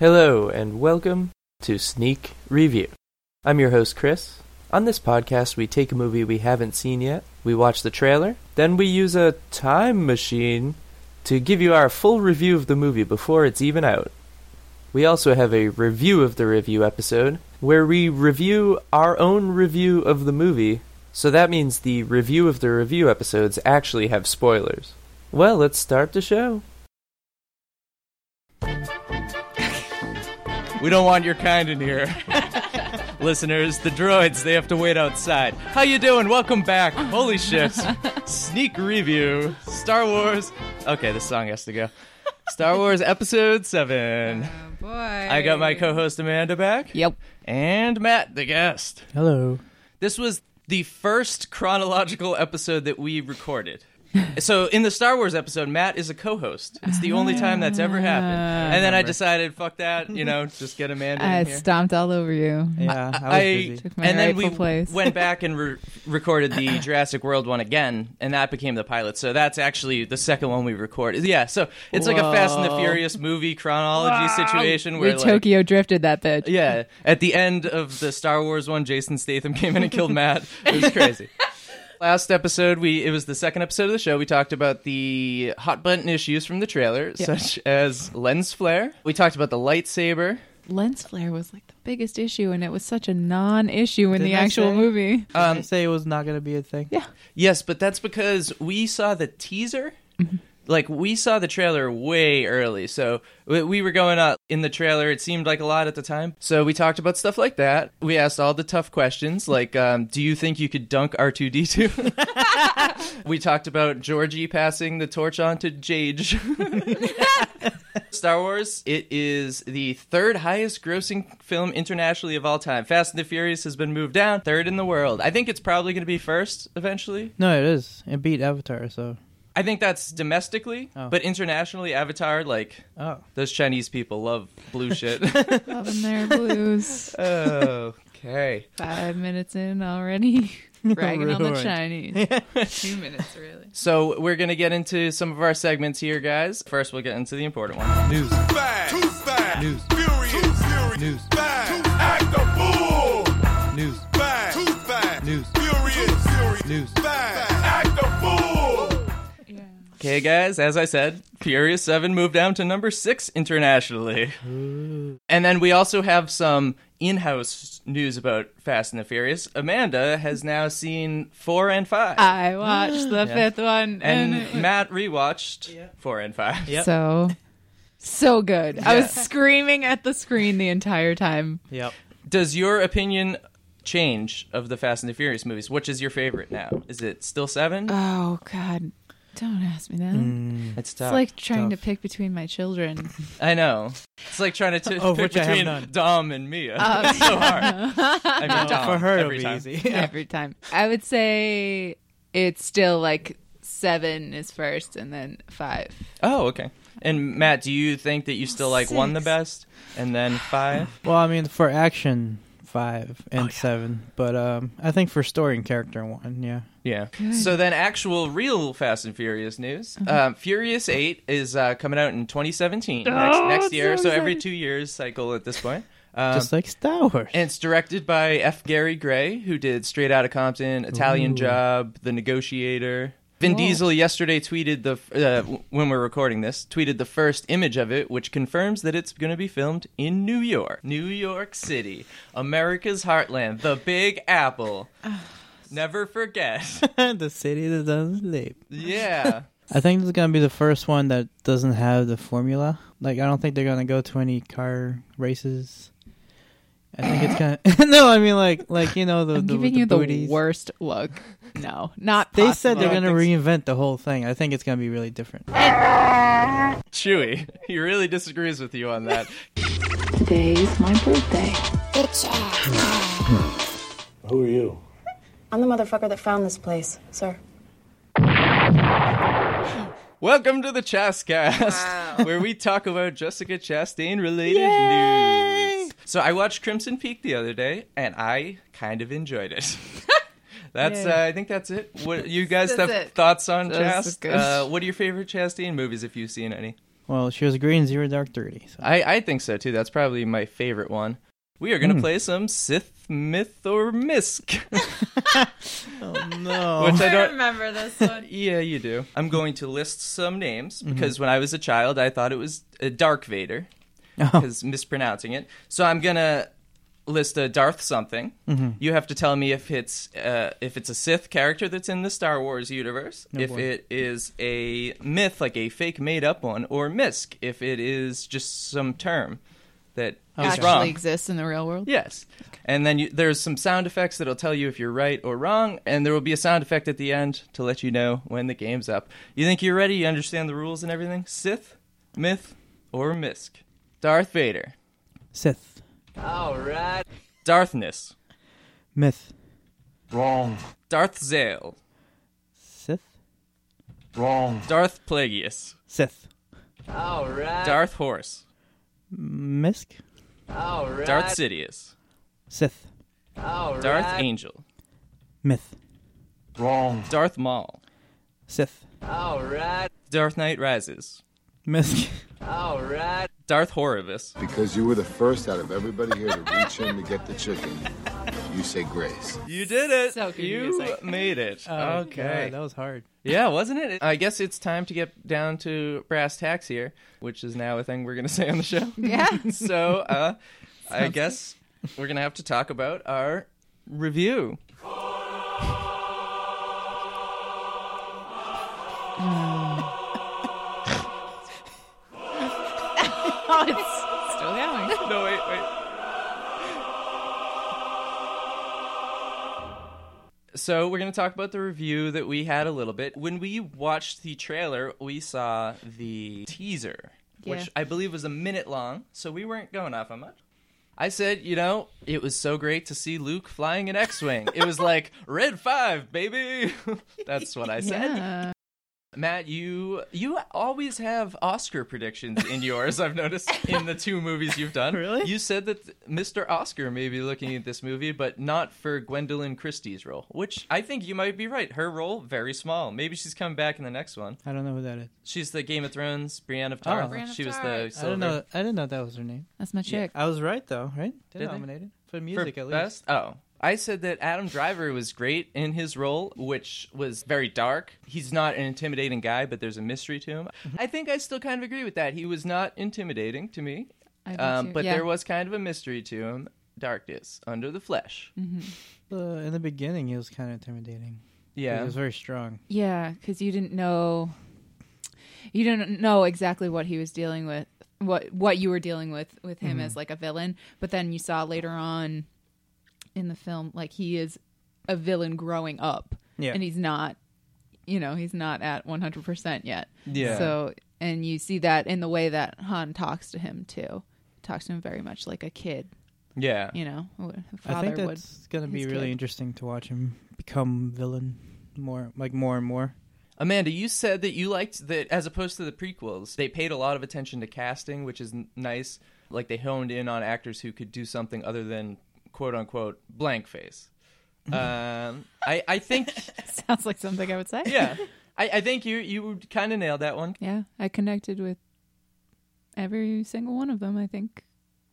Hello, and welcome to Sneak Review. I'm your host, Chris. On this podcast, we take a movie we haven't seen yet, we watch the trailer, then we use a time machine to give you our full review of the movie before it's even out. We also have a review of the review episode, where we review our own review of the movie, so that means the review of the review episodes actually have spoilers. Well, let's start the show. We don't want your kind in here. Listeners, the droids, they have to wait outside. How you doing? Welcome back. Holy shit. Sneak Review. Star Wars. Okay, this song has to go. Star Wars Episode 7. Oh, boy. I got my co-host Amanda back. Yep. And Matt, the guest. Hello. This was the first chronological episode that we recorded. So in the Star Wars episode, Matt is a co-host. It's the only time that's ever happened. And then I decided, fuck that, you know, just get Amanda in here. I stomped all over you. Yeah, I was busy. Took my and then we went back and recorded the Jurassic World one again, and that became the pilot. So that's actually the second one we recorded. Yeah, so it's like a Fast and the Furious movie chronology situation. Where we Tokyo drifted that bitch. Yeah, at the end of the Star Wars one, Jason Statham came in and killed Matt. It was crazy. Last episode, it was the second episode of the show. We talked about the hot button issues from the trailer, such as lens flare. We talked about the lightsaber. Lens flare was like the biggest issue, and it was such a non-issue in the actual movie. Did I say it was not going to be a thing? Yeah. Yes, but that's because we saw the teaser. Like, we saw the trailer way early, so we were going up in the trailer. It seemed like a lot at the time, so we talked about stuff like that. We asked all the tough questions, like, do you think you could dunk R2-D2? We talked about Georgie passing the torch on to Jage. Star Wars, it is the third highest grossing film internationally of all time. Fast and the Furious has been moved down, third in the world. I think it's probably going to be first, eventually. No, it is. It beat Avatar, so... I think that's domestically, but internationally, Avatar, like, those Chinese people love blue shit. Loving their blues. Oh, okay. 5 minutes in already, ragging on the Chinese. 2 minutes, really. So we're going to get into some of our segments here, guys. First, we'll get into the important one. News. Bad. Too bad. News. Furious. Too furious. News. Bad. Too act a fool. News. Bad. Too bad. News. Furious. Too furious. News. Bad. Act a fool. Okay, guys, as I said, Furious 7 moved down to number 6 internationally. Ooh. And then we also have some in-house news about Fast and the Furious. Amanda has now seen 4 and 5. I watched the fifth one. And Matt rewatched 4 and 5. Yep. So good. Yeah. I was screaming at the screen the entire time. Yep. Does your opinion... change of the Fast and the Furious movies? Which is your favorite now? Is it still 7? Oh, God. Don't ask me that. It's tough. It's like trying to pick between my children. I know. It's like trying to pick between Dom and Mia. It's so hard. I mean, Dom, for her, it'll be easy. Yeah. Every time. I would say it's still like 7 is first and then 5. Oh, okay. And Matt, do you think that you still like 6. 1 the best and then 5? Well, I mean, for action... 5 and 7, but I think for story and character 1, yeah. Good. So then actual real Fast and Furious news. Furious 8 is coming out in 2017, next year, so every 2 years cycle at this point. Just like Star Wars. And it's directed by F. Gary Gray, who did Straight Outta Compton, Italian Job, The Negotiator. Vin Diesel yesterday tweeted, when we're recording this, tweeted the first image of it, which confirms that it's going to be filmed in New York. New York City, America's heartland, the Big Apple. Never forget. The city that doesn't sleep. Yeah. I think this is going to be the first one that doesn't have the formula. Like, I don't think they're going to go to any car races. I think it's kind of... No, I mean, like you know, I'm giving you the worst look. No, not possible. They said they're going to reinvent the whole thing. I think it's going to be really different. Chewy, he really disagrees with you on that. Today's my birthday. Bitch. Who are you? I'm the motherfucker that found this place, sir. Welcome to the Chascast, where we talk about Jessica Chastain-related news. So I watched Crimson Peak the other day, and I kind of enjoyed it. That's I think that's it. What you guys have thoughts on Chast? What are your favorite Chastain movies if you've seen any? Well, she was great in Zero Dark 30. So. I think so, too. That's probably my favorite one. We are going to play some Sith Myth or Misk. Oh, no. Which I don't remember this one. Yeah, you do. I'm going to list some names, because when I was a child, I thought it was Dark Vader, because mispronouncing it. So I'm going to list a Darth something. You have to tell me if it's a Sith character that's in the Star Wars universe, it is a myth, like a fake made-up one, or Misk, if it is just some term that actually exists in the real world. Yes. Okay. And then there's some sound effects that'll tell you if you're right or wrong, and there will be a sound effect at the end to let you know when the game's up. You think you're ready? You understand the rules and everything? Sith, myth, or misk? Darth Vader. Sith. All right. Darthness. Myth. Wrong. Darth Zale. Sith. Wrong. Darth Plagueis. Sith. All right. Darth Horse. Misk. All right. Darth Sidious. Sith. All right. Darth Angel. Myth. Wrong. Darth Maul. Sith. All right. Darth Knight Rises. Misk. All right. Darth Horrivis. Because you were the first out of everybody here to reach in to get the chicken, you say grace. You did it. So you made it. Okay. God, that was hard. Yeah, wasn't it? I guess it's time to get down to brass tacks here, which is now a thing we're going to say on the show. Yeah. So I guess we're going to have to talk about our review. Oh, it's still going. No, wait. So we're going to talk about the review that we had a little bit. When we watched the trailer, we saw the teaser, which I believe was a minute long, so we weren't going off on much. I said, you know, it was so great to see Luke flying an X-Wing. It was like, Red 5, baby! That's what I said. Yeah. Matt, you always have Oscar predictions in yours, I've noticed, in the two movies you've done. Really? You said that Mr. Oscar may be looking at this movie, but not for Gwendolyn Christie's role, which I think you might be right. Her role, very small. Maybe she's coming back in the next one. I don't know who that is. She's the Game of Thrones, Brienne of Tarth. Oh, she was the silver. I didn't know that was her name. That's my chick. Yeah. I was right, though, right? Did nominated for music, for at least. Best? Oh. I said that Adam Driver was great in his role, which was very dark. He's not an intimidating guy, but there's a mystery to him. I think I still kind of agree with that. He was not intimidating to me, but there was kind of a mystery to him. Darkness, under the flesh. In the beginning, he was kind of intimidating. Yeah. He was very strong. Yeah, because you didn't know exactly what he was dealing with, what you were dealing with him as like a villain, but then you saw later on in the film, like, he is a villain growing up, and he's not at 100% yet. Yeah. So, and you see that in the way that Han talks to him too. Talks to him very much like a kid. Yeah. You know, I think that's going to be really interesting to watch him become villain more and more. Amanda, you said that you liked that, as opposed to the prequels, they paid a lot of attention to casting, which is nice. Like, they honed in on actors who could do something other than quote-unquote blank face. I think... Sounds like something I would say. Yeah. I think you kind of nailed that one. Yeah. I connected with every single one of them, I think,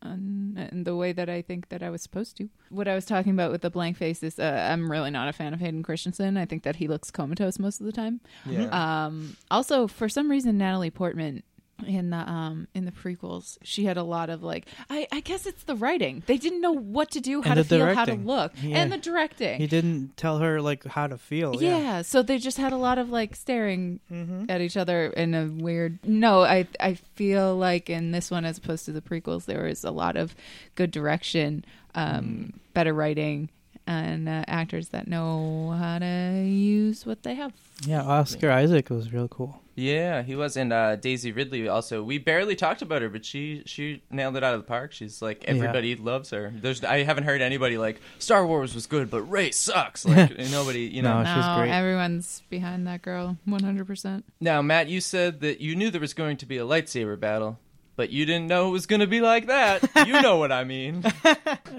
in the way that I think that I was supposed to. What I was talking about with the blank face is I'm really not a fan of Hayden Christensen. I think that he looks comatose most of the time. Yeah. Also, for some reason, Natalie Portman... in the prequels, she had a lot of like, I guess it's the writing. They didn't know what to do, how to feel, directing. How to look, and the directing. He didn't tell her like how to feel. Yeah, so they just had a lot of like staring at each other in a weird. No, I feel like in this one, as opposed to the prequels, there was a lot of good direction, better writing, and actors that know how to use what they have. Yeah, Oscar Isaac was real cool. Yeah, he was. And Daisy Ridley also. We barely talked about her, but she nailed it out of the park. She's like, everybody loves her. I haven't heard anybody like, Star Wars was good, but Rey sucks. Like, nobody, you know. No, she's great. Everyone's behind that girl, 100%. Now, Matt, you said that you knew there was going to be a lightsaber battle, but you didn't know it was going to be like that. You know what I mean.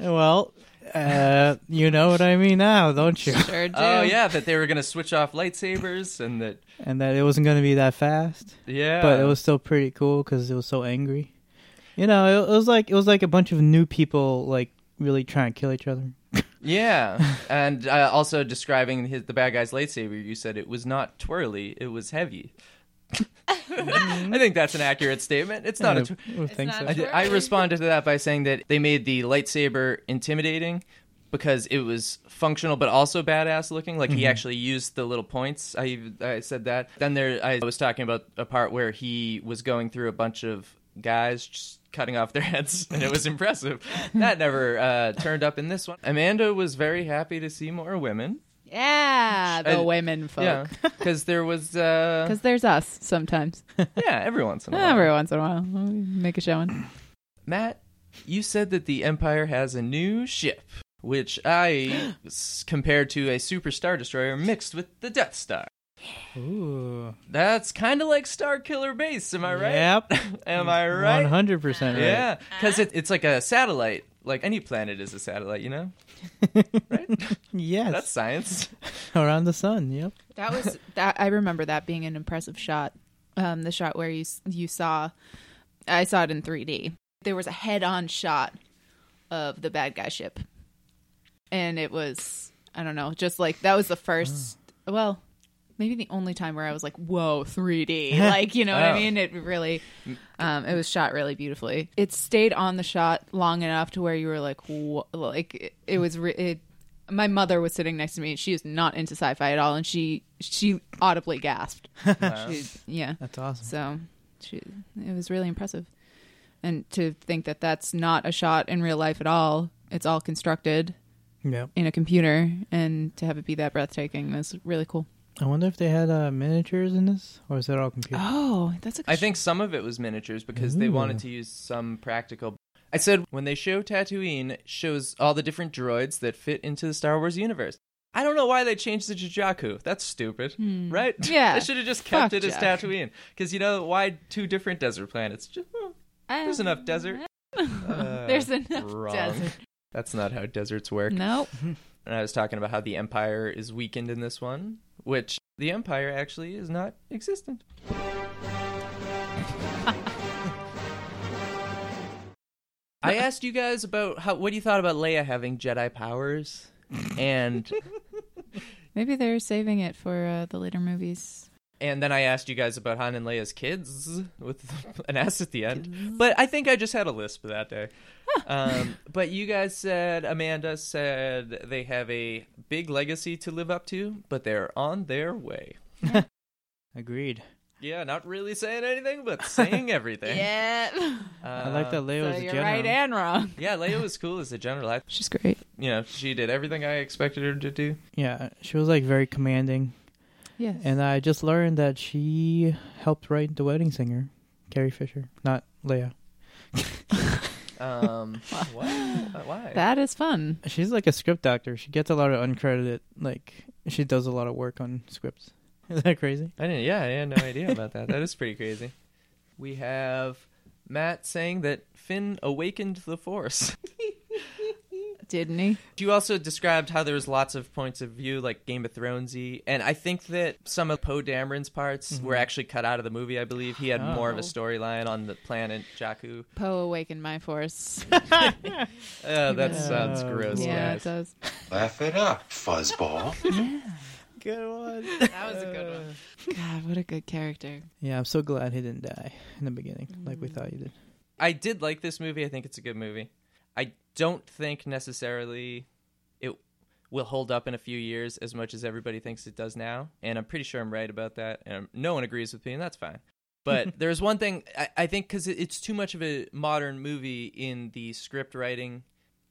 Well... You know what I mean now, don't you? Sure do. Oh yeah, that they were going to switch off lightsabers and that it wasn't going to be that fast. Yeah. But it was still pretty cool cuz it was so angry. You know, it was like a bunch of new people like really trying to kill each other. Yeah. And also describing the bad guy's lightsaber, you said it was not twirly, it was heavy. I think that's an accurate statement. It's not I think so. I responded to that by saying that they made the lightsaber intimidating because it was functional but also badass looking. Like, he actually used the little points. I said that. Then I was talking about a part where he was going through a bunch of guys just cutting off their heads, and it was impressive. That never turned up in this one. Amanda was very happy to see more women. Yeah, the women folk. Because there's us sometimes. Yeah, every once in a while. We'll make a showing. Matt, you said that the Empire has a new ship, which I compared to a Super Star Destroyer mixed with the Death Star. Ooh. That's kind of like Starkiller Base, am I right? Yep. Am I right? 100% right. Yeah, because it's like a satellite. Like, any planet is a satellite, you know? Right? Yes. That's science. Around the sun, yep. I remember that being an impressive shot. The shot where I saw it in 3D. There was a head-on shot of the bad guy ship. And it was, I don't know, just like, that was the first, well, maybe the only time where I was like, whoa, 3D. Like, you know what I mean? It really, it was shot really beautifully. It stayed on the shot long enough to where you were like, whoa. Like, my mother was sitting next to me. She is not into sci-fi at all. And she audibly gasped. Wow. Yeah. That's awesome. So it was really impressive. And to think that that's not a shot in real life at all. It's all constructed in a computer. And to have it be that breathtaking was really cool. I wonder if they had miniatures in this, or is that all computer? Oh, that's a good I think some of it was miniatures because they wanted to use some practical. I said when they show Tatooine, shows all the different droids that fit into the Star Wars universe. I don't know why they changed it to Jakku. That's stupid, right? Yeah. They should have just kept it as Tatooine. Because, you know, why two different desert planets? There's enough desert. There's enough desert. That's not how deserts work. Nope. And I was talking about how the Empire is weakened in this one, which the Empire actually is not existent. I asked you guys about what you thought about Leia having Jedi powers, and maybe they're saving it for the later movies. And then I asked you guys about Han and Leia's kids with an S at the end. But I think I just had a lisp that day. But you guys said, Amanda said, they have a big legacy to live up to, but they're on their way. Agreed. Yeah, not really saying anything, but saying everything. Yeah. I like that Leia was a general. You're right and wrong. Yeah, Leia was cool as a general. She's great. You know, she did everything I expected her to do. Yeah, she was like very commanding. Yes. And I just learned that she helped write The Wedding Singer, Carrie Fisher, not Leia. What? Why? That is fun. She's like a script doctor. She gets a lot of uncredited, like, she does a lot of work on scripts. Is that crazy? I had no idea about that. That is pretty crazy. We have Matt saying that Finn awakened the Force. Didn't he? You also described how there was lots of points of view, like Game of Thrones-y, and I think that some of Poe Dameron's parts were actually cut out of the movie, I believe. He had more of a storyline on the planet Jakku. Poe awakened my Force. That sounds gross, guys. It does. Laugh it up, fuzzball. Good one. That was a good one. God, what a good character. Yeah, I'm so glad he didn't die in the beginning, like we thought he did. I did like this movie. I think it's a good movie. I don't think necessarily it will hold up in a few years as much as everybody thinks it does now. And I'm pretty sure I'm right about that. And no one agrees with me, and that's fine. But there's one thing, I think, because it's too much of a modern movie in the script writing.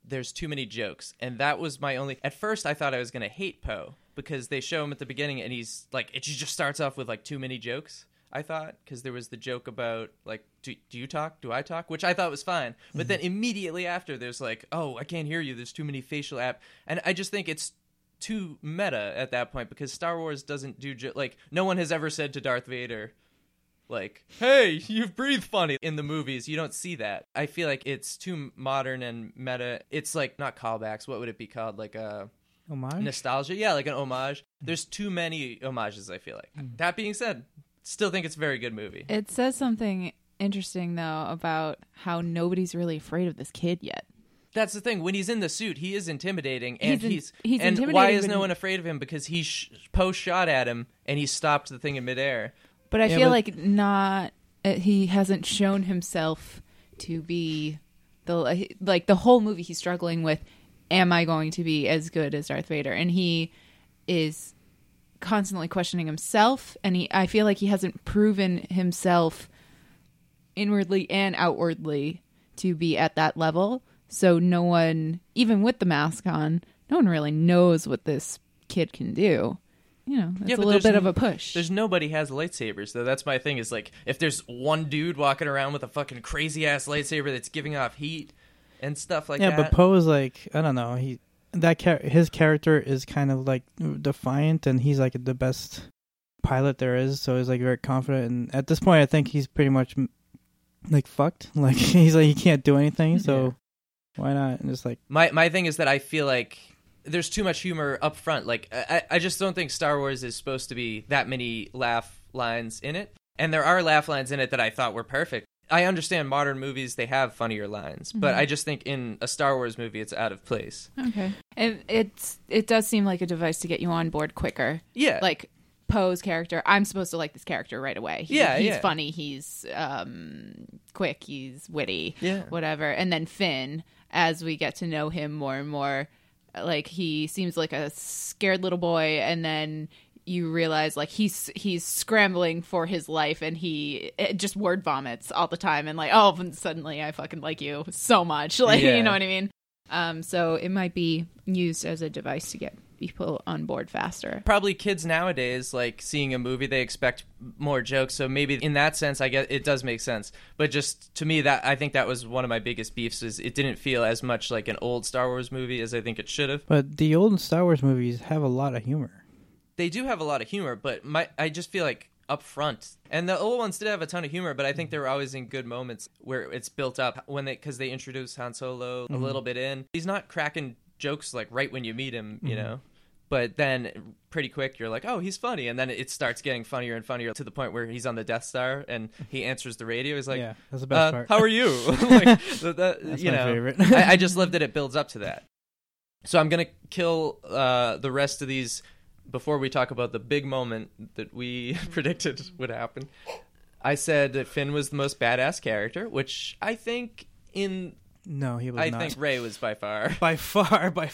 There's too many jokes. And that was my only... At first, I thought I was going to hate Poe because they show him at the beginning and he's like... It just starts off with like too many jokes, I thought, because there was the joke about, like, do you talk? Do I talk? Which I thought was fine. But then immediately after, there's like, oh, I can't hear you. There's too many facial app. And I just think it's too meta at that point because Star Wars doesn't do, like, no one has ever said to Darth Vader, Like, hey, you breathe funny. In the movies, you don't see that. I feel like it's too modern and meta. It's like not callbacks. What would it be called? Like a homage? Nostalgia? Yeah, like an homage. There's too many homages, I feel like. That being said, still think it's a very good movie. It says something interesting, though, about how nobody's really afraid of this kid yet. That's the thing. When he's in the suit, he is intimidating, and he's and intimidating, why is no one afraid of him? Because he Poe shot at him, and he stopped the thing in midair. But I feel like not. He hasn't shown himself to be the whole movie. He's struggling with, am I going to be as good as Darth Vader? And he is constantly questioning himself, and I feel like he hasn't proven himself inwardly and outwardly to be at that level. So no one, even with the mask on, no one really knows what this kid can do. You know, it's a little bit of a push. There's nobody has lightsabers, though. That's my thing is, like, if there's one dude walking around with a fucking crazy-ass lightsaber that's giving off heat and stuff like that. Yeah, but Poe's like, I don't know, his character is kind of, like, defiant, and he's, like, the best pilot there is, so he's, like, very confident. And at this point, I think he's pretty much, like, fucked. Like, he's like, he can't do anything, so... Yeah. Why not? And just like my thing is that I feel like there's too much humor up front. Like I just don't think Star Wars is supposed to be that many laugh lines in it. And there are laugh lines in it that I thought were perfect. I understand modern movies, they have funnier lines, mm-hmm. but I just think in a Star Wars movie, it's out of place. Okay. And it does seem like a device to get you on board quicker. Yeah. Like Poe's character, I'm supposed to like this character right away. He's funny, he's quick, he's witty, whatever. And then Finn, as we get to know him more and more, like he seems like a scared little boy, and then you realize like he's scrambling for his life, and he just word vomits all the time, and like, oh, and suddenly I fucking like you so much, like you know what I mean. So it might be used as a device to get people on board faster. Probably kids nowadays, like seeing a movie, they expect more jokes, so maybe in that sense I guess it does make sense. But just to me, that I think that was one of my biggest beefs, is it didn't feel as much like an old Star Wars movie as I think it should have. But the old Star Wars movies have a lot of humor. They do have a lot of humor, but I just feel like up front, and the old ones did have a ton of humor, but I think they were always in good moments where it's built up, when because they introduce Han Solo a little bit in. He's not cracking jokes like right when you meet him, you know. But then pretty quick, you're like, oh, he's funny. And then it starts getting funnier and funnier to the point where he's on the Death Star and he answers the radio. He's like, yeah, that's the best part. How are you? Like, that's you my favorite. I just love that it builds up to that. So I'm going to kill the rest of these before we talk about the big moment that we predicted would happen. I said that Finn was the most badass character, which I think in... No, he was not. I think Rey was by far. Finn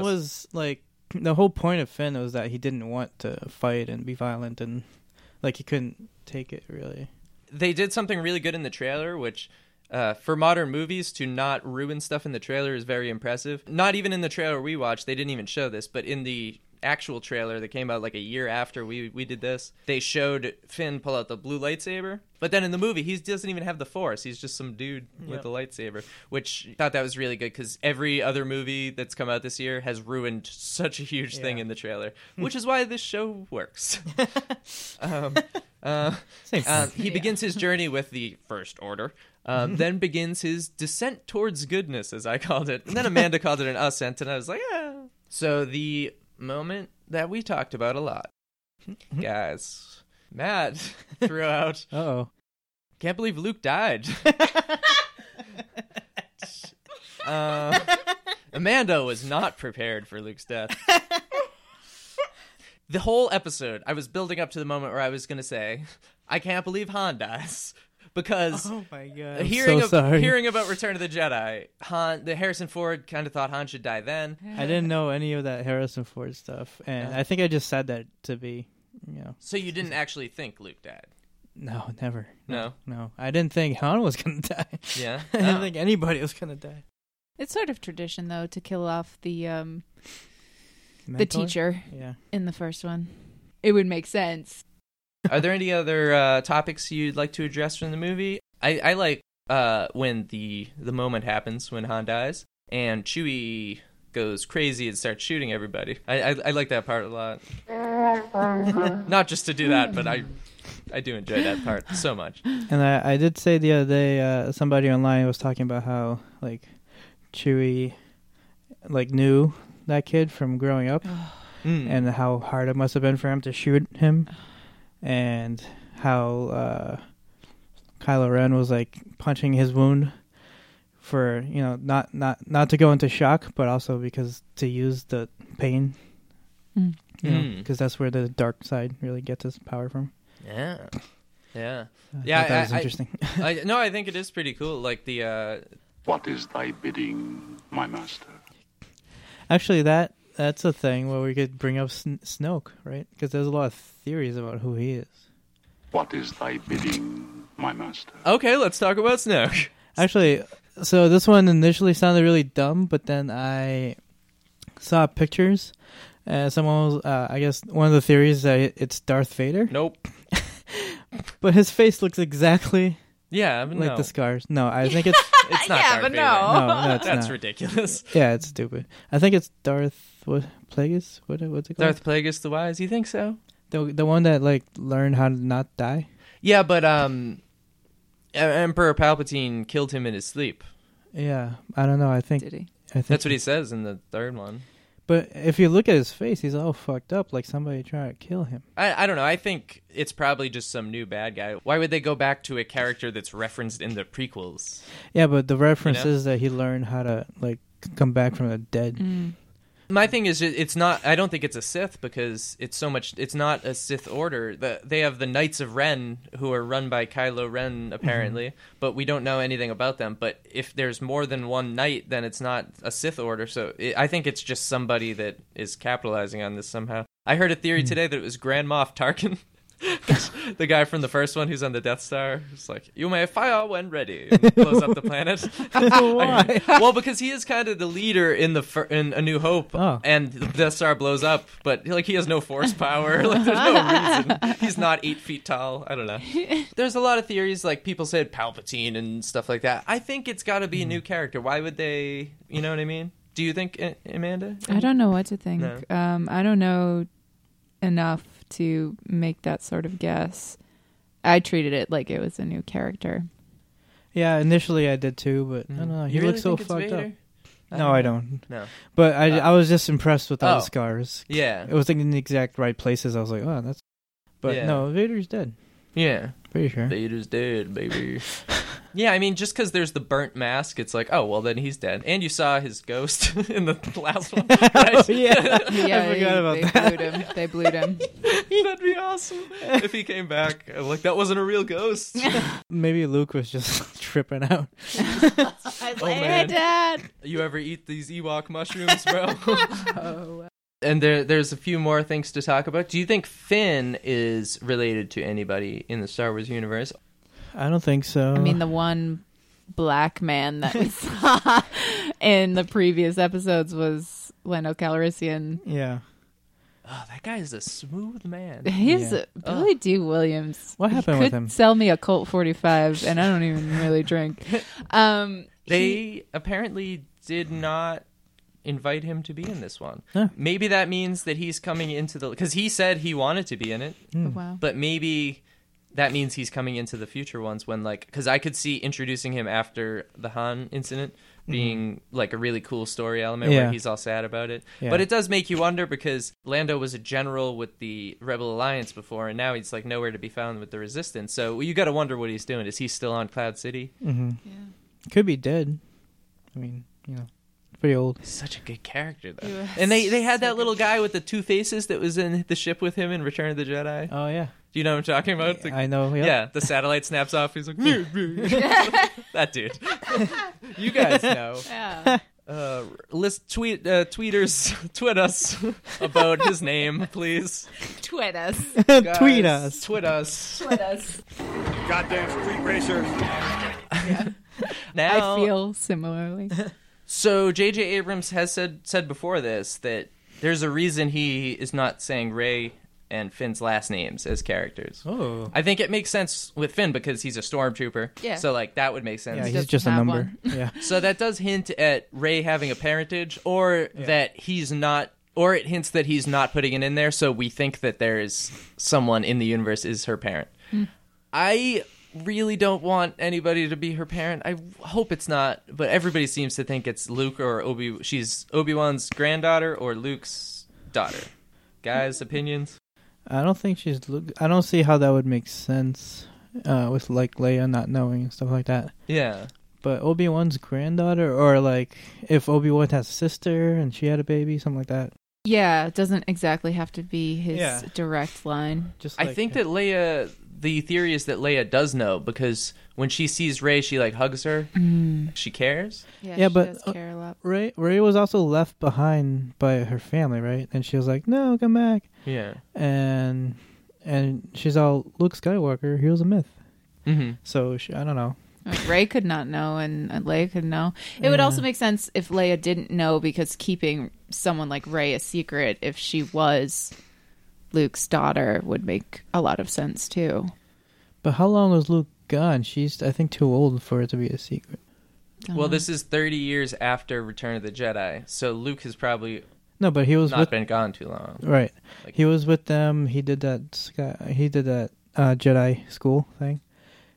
was like, the whole point of Finn was that he didn't want to fight and be violent, and like he couldn't take it really. They did something really good in the trailer, which for modern movies to not ruin stuff in the trailer is very impressive. Not even in the trailer we watched, they didn't even show this, but in the actual trailer that came out like a year after we did this, they showed Finn pull out the blue lightsaber, but then in the movie he doesn't even have the Force, he's just some dude with a lightsaber, which I thought that was really good, because every other movie that's come out this year has ruined such a huge thing in the trailer, which is why this show works. He begins his journey with the First Order, then begins his descent towards goodness, as I called it, and then Amanda called it an ascent, and I was like, yeah. So the moment that we talked about a lot, guys. Matt threw out, oh, can't believe Luke died. Amanda was not prepared for Luke's death. The whole episode, I was building up to the moment where I was going to say, I can't believe Han dies. Because hearing about Return of the Jedi, Han, the Harrison Ford kind of thought Han should die then. I didn't know any of that Harrison Ford stuff, and I think I just said that to be, you know. So you didn't actually think Luke died? No, never. No. I didn't think Han was going to die. Yeah, I didn't think anybody was going to die. It's sort of tradition though to kill off the teacher in the first one. It would make sense. Are there any other topics you'd like to address from the movie? I like when the moment happens when Han dies and Chewie goes crazy and starts shooting everybody. I like that part a lot. Not just to do that, but I I do enjoy that part so much. And I did say the other day, somebody online was talking about how, like, Chewie, like, knew that kid from growing up and how hard it must have been for him to shoot him, and how Kylo Ren was, like, punching his wound for, you know, not to go into shock, but also because to use the pain, you know, because that's where the dark side really gets its power from. Yeah. That was interesting. No, I think it is pretty cool. Like the what is thy bidding, my master? Actually, that's a thing where we could bring up Snoke, right? Because there's a lot of theories about who he is. What is thy bidding, my master? Okay, let's talk about Snoke. Actually, so this one initially sounded really dumb, but then I saw pictures. Someone was, I guess, one of the theories that it's Darth Vader. Nope. But his face looks exactly like the scars. No, I think it's... It's not Darth Vader. No, that's not. Ridiculous. Yeah, it's stupid. I think it's Darth Plagueis. What's it called? Darth Plagueis the Wise. You think so? The one that, like, learned how to not die? Yeah, but Emperor Palpatine killed him in his sleep. Yeah, I don't know. I think... Did he? I think that's what he says in the third one. But if you look at his face, he's all fucked up, like somebody trying to kill him. I don't know. I think it's probably just some new bad guy. Why would they go back to a character that's referenced in the prequels? Yeah, but the reference is that he learned how to, like, come back from the dead. My thing is, it's not. I don't think it's a Sith because it's so much. It's not a Sith order. They have the Knights of Ren, who are run by Kylo Ren apparently, but we don't know anything about them. But if there's more than one knight, then it's not a Sith order. So I think it's just somebody that is capitalizing on this somehow. I heard a theory today that it was Grand Moff Tarkin, the guy from the first one who's on the Death Star. It's like, you may fire when ready, and blows up the planet. Why? Well, because he is kind of the leader in A New Hope, and the Death Star blows up, but, like, he has no force power. Like, there's no reason. He's not 8 feet tall. I don't know. There's a lot of theories, like people said Palpatine and stuff like that. I think it's got to be a new character. Why would they? You know what I mean? Do you think, Amanda? I don't know what to think. No. I don't know enough to make that sort of guess. I treated it like it was a new character. Yeah, initially I did too, but I don't know. He really looks so fucked up. I don't. No. But I was just impressed with all the scars. Yeah. It was like in the exact right places. I was like, oh, that's... But no, Vader's dead. Yeah. Pretty sure. Vader's dead, baby. Yeah, I mean, just because there's the burnt mask, it's like, oh, well, then he's dead. And you saw his ghost in the last one. Right? I forgot about that. They blew him. That'd be awesome if he came back. I'm like, that wasn't a real ghost. Maybe Luke was just tripping out. Hey, Dad. You ever eat these Ewok mushrooms, bro? And there's a few more things to talk about. Do you think Finn is related to anybody in the Star Wars universe? I don't think so. I mean, the one black man that we saw in the previous episodes was Lando Calrissian. Yeah. Oh, that guy is a smooth man. He's Billy D. Williams. What happened with him? Sell me a Colt 45, and I don't even really drink. They apparently did not invite him to be in this one. Maybe that means that he's coming into the... Because he said he wanted to be in it. Wow. But maybe... That means he's coming into the future ones when, like, because I could see introducing him after the Han incident being, like, a really cool story element where he's all sad about it. Yeah. But it does make you wonder because Lando was a general with the Rebel Alliance before, and now he's, like, nowhere to be found with the Resistance. So you got to wonder what he's doing. Is he still on Cloud City? Yeah. Could be dead. I mean, you know. Pretty old. He's such a good character, though. And they had that little guy with the two faces that was in the ship with him in Return of the Jedi. Oh, yeah. Do you know what I'm talking about? I know. Yep. Yeah, the satellite snaps off. He's like, that dude. You guys know. Yeah. Tweet us about his name, please. Tweet us. Guys, tweet us. Tweet us. Tweet us. Goddamn street racer. Yeah. Now, I feel similarly. So J.J. Abrams has said before this that there's a reason he is not saying Rey and Finn's last names as characters. Oh, I think it makes sense with Finn because he's a stormtrooper. Yeah. So, like, that would make sense. Yeah, he's just a number. Yeah. So that does hint at Rey having a parentage, or that he's not, or it hints that he's not putting it in there. So we think that there is someone in the universe is her parent. I really don't want anybody to be her parent. I hope it's not, but everybody seems to think it's Luke or Obi. She's Obi-Wan's granddaughter or Luke's daughter. Guys, opinions? I don't think she's Luke. I don't see how that would make sense with like Leia not knowing and stuff like that. Yeah. But Obi-Wan's granddaughter, or like if Obi-Wan has a sister and she had a baby, something like that. Yeah, it doesn't exactly have to be his direct line. Just like, I think that Leia, the theory is that Leia does know, because when she sees Rey, she like hugs her. She cares. Yeah, she does care a lot. Rey was also left behind by her family, right? And she was like, no, come back. Yeah. And she's all, Luke Skywalker, he was a myth. Mm-hmm. So she, I don't know. Rey could not know, and Leia could know. It would also make sense if Leia didn't know, because keeping someone like Rey a secret, if she was Luke's daughter, would make a lot of sense too. But how long was Luke gone? She's, I think, too old for it to be a secret. Well, this is 30 years after Return of the Jedi, so Luke has probably been gone too long. Right, like, he was with them. He did that. He did that Jedi school thing.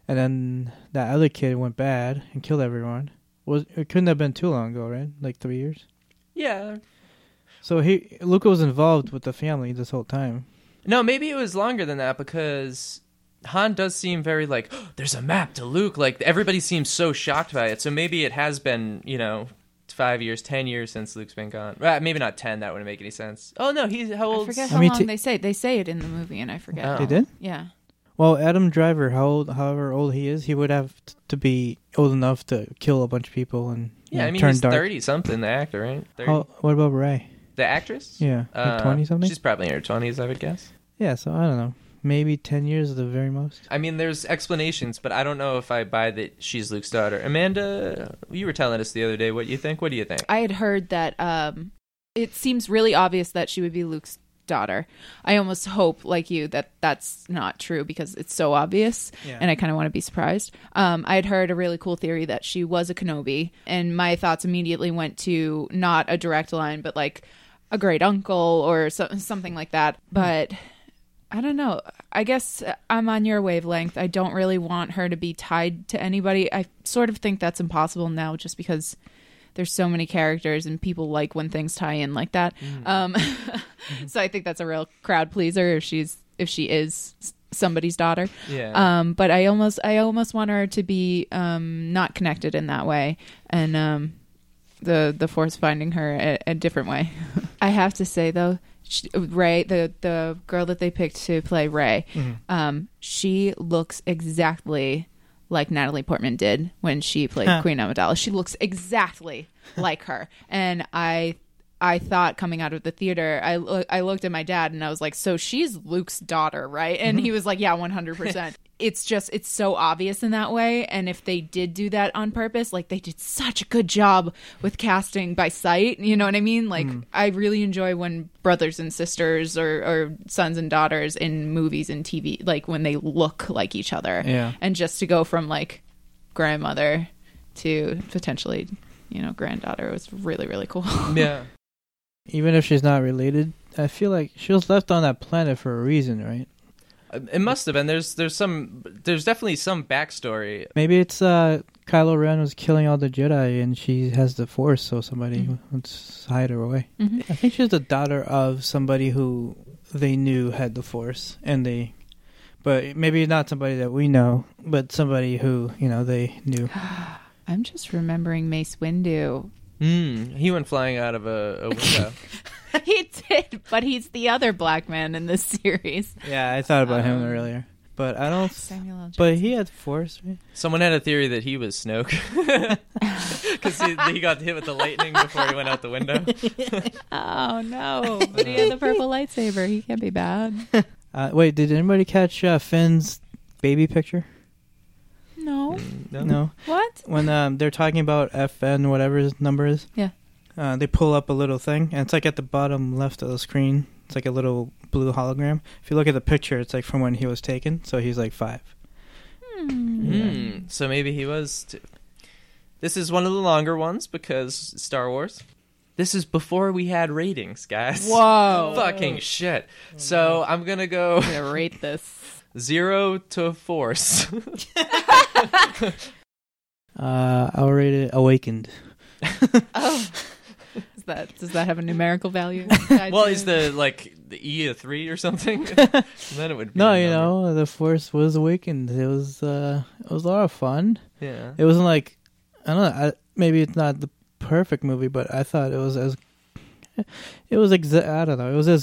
And then that other kid went bad and killed everyone. It couldn't have been too long ago, right? Like 3 years? Yeah. So Luke was involved with the family this whole time. No, maybe it was longer than that, because Han does seem very like, oh, there's a map to Luke. Like, everybody seems so shocked by it. So maybe it has been, 5 years, 10 years since Luke's been gone. Maybe not 10. That wouldn't make any sense. Oh, no, he's how old? I forget how long they say. They say it in the movie, and I forget. Oh. They did? Yeah. Well, Adam Driver, however old he is, he would have to be old enough to kill a bunch of people and turn he's dark. 30-something, the actor, right? 30. Oh, what about Rey? The actress? Yeah, 20-something? She's probably in her 20s, I would guess. Yeah, so I don't know. Maybe 10 years at the very most. I mean, there's explanations, but I don't know if I buy that she's Luke's daughter. Amanda, you were telling us the other day what you think. What do you think? I had heard that it seems really obvious that she would be Luke's daughter. I almost hope, like you, that that's not true, because it's so obvious, and I kind of want to be surprised. I had heard a really cool theory that she was a Kenobi, and my thoughts immediately went to not a direct line, but like a great uncle or something like that. But I don't know. I guess I'm on your wavelength. I don't really want her to be tied to anybody. I sort of think that's impossible now, just because there's so many characters and people like when things tie in like that. So I think that's a real crowd pleaser if she is somebody's daughter. Yeah. But I almost want her to be not connected in that way, and the Force finding her a different way. I have to say though, Rey, the girl that they picked to play Rey, she looks exactly like Natalie Portman did when she played Queen Amidala. She looks exactly like her. And I thought coming out of the theater, I looked at my dad and I was like, so she's Luke's daughter, right? And he was like, yeah, 100%. It's just, it's so obvious in that way. And if they did do that on purpose, like they did such a good job with casting by sight. You know what I mean? Like I really enjoy when brothers and sisters or sons and daughters in movies and TV, like when they look like each other. Yeah. And just to go from like grandmother to potentially, granddaughter was really, really cool. Yeah. Even if she's not related, I feel like she was left on that planet for a reason, right? It must have been. There's definitely some backstory. Maybe it's Kylo Ren was killing all the Jedi, and she has the Force, so somebody wants to hide her away. Mm-hmm. I think she's the daughter of somebody who they knew had the Force, but maybe not somebody that we know, but somebody who they knew. I'm just remembering Mace Windu. He went flying out of a window. He did, but he's the other black man in this series. Yeah, I thought about him earlier, but I don't. Samuel L. Johnson. But he had Force. Right? Someone had a theory that he was Snoke, because he got hit with the lightning before he went out the window. Oh no! But he had the purple lightsaber. He can't be bad. Wait, did anybody catch Finn's baby picture? No. No. What? When they're talking about FN, whatever his number is. Yeah. They pull up a little thing, and it's like at the bottom left of the screen. It's like a little blue hologram. If you look at the picture, it's like from when he was taken, so he's like 5. So maybe he was 2. This is one of the longer ones because Star Wars. This is before we had ratings, guys. Whoa. Fucking shit. So I'm going to go... I'm going to rate this. 0 to Force. I'll rate it Awakened. Oh. Does that have a numerical value? Well, is the E a 3 or something? Then it would be no, you know, the Force was awakened. It was a lot of fun. Yeah, it wasn't like, I don't know. Maybe it's not the perfect movie, but I thought it was as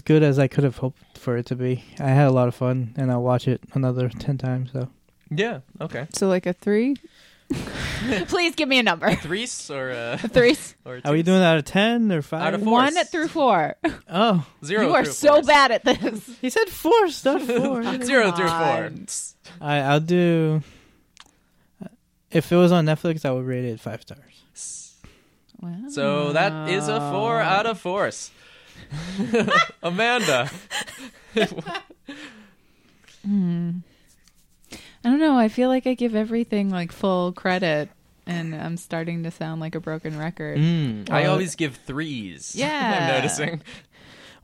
good as I could have hoped for it to be. I had a lot of fun, and I'll watch it another 10 times. So yeah, okay. So like a 3. Please give me a number. A threes? Or are we doing out of 10 or 5? Out of 4. 1 through 4. Oh. 0 you are through so 4. Bad at this. He said 4, not 4. 0 through 4. I'll do... If it was on Netflix, I would rate it 5 stars. Wow. So that is a 4 out of 4s. Amanda. I don't know. I feel like I give everything like full credit, and I'm starting to sound like a broken record. I always give 3s. Yeah, I'm noticing.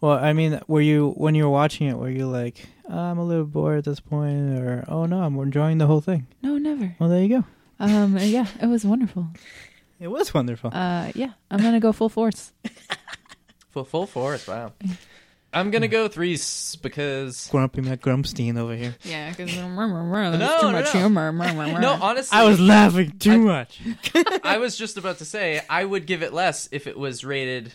Well, I mean, when you were watching it, were you like, I'm a little bored at this point, or oh no, I'm enjoying the whole thing? No, never. Well, there you go. Yeah, it was wonderful. It was wonderful. Yeah, I'm gonna go full force. Full force. Wow. I'm going to go 3s because... Grumpy Matt Grumpstein over here. Yeah, because... No, too much humor. No, honestly... I was laughing too much. I was just about to say, I would give it less if it was rated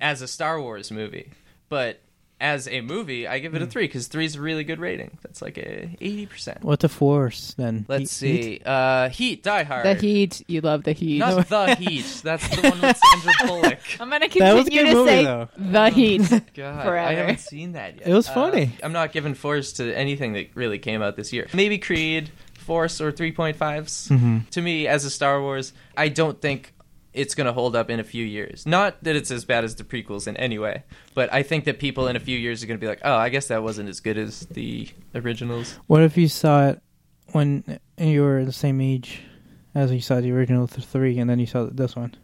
as a Star Wars movie. But as a movie, I give it a 3 because 3 is a really good rating. That's like a 80%. What's a 4s then? Let's see. Heat? Heat, Die Hard. The Heat. You love The Heat. Not The Heat. That's the one with Sandra Bullock. I'm going to continue to say though. The Heat God, forever. I haven't seen that yet. It was funny. I'm not giving 4s to anything that really came out this year. Maybe Creed, Force, or 3.5s. Mm-hmm. To me, as a Star Wars, I don't think... it's going to hold up in a few years. Not that it's as bad as the prequels in any way, but I think that people in a few years are going to be like, oh, I guess that wasn't as good as the originals. What if you saw it when you were the same age as you saw the original 3 and then you saw this one?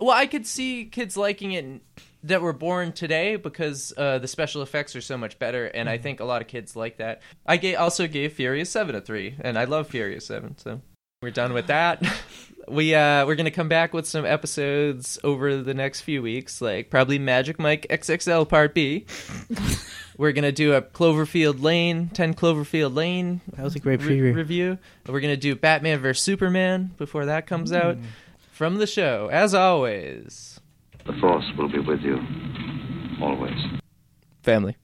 Well, I could see kids liking it that were born today because the special effects are so much better, and I think a lot of kids like that. I also gave Furious 7 a 3, and I love Furious 7, so we're done with that. We're going to come back with some episodes over the next few weeks, like probably Magic Mike XXL Part B. We're going to do a Cloverfield Lane, 10 Cloverfield Lane. That was a great preview. Review. We're going to do Batman vs. Superman before that comes out. From the show, as always... The Force will be with you. Always. Family.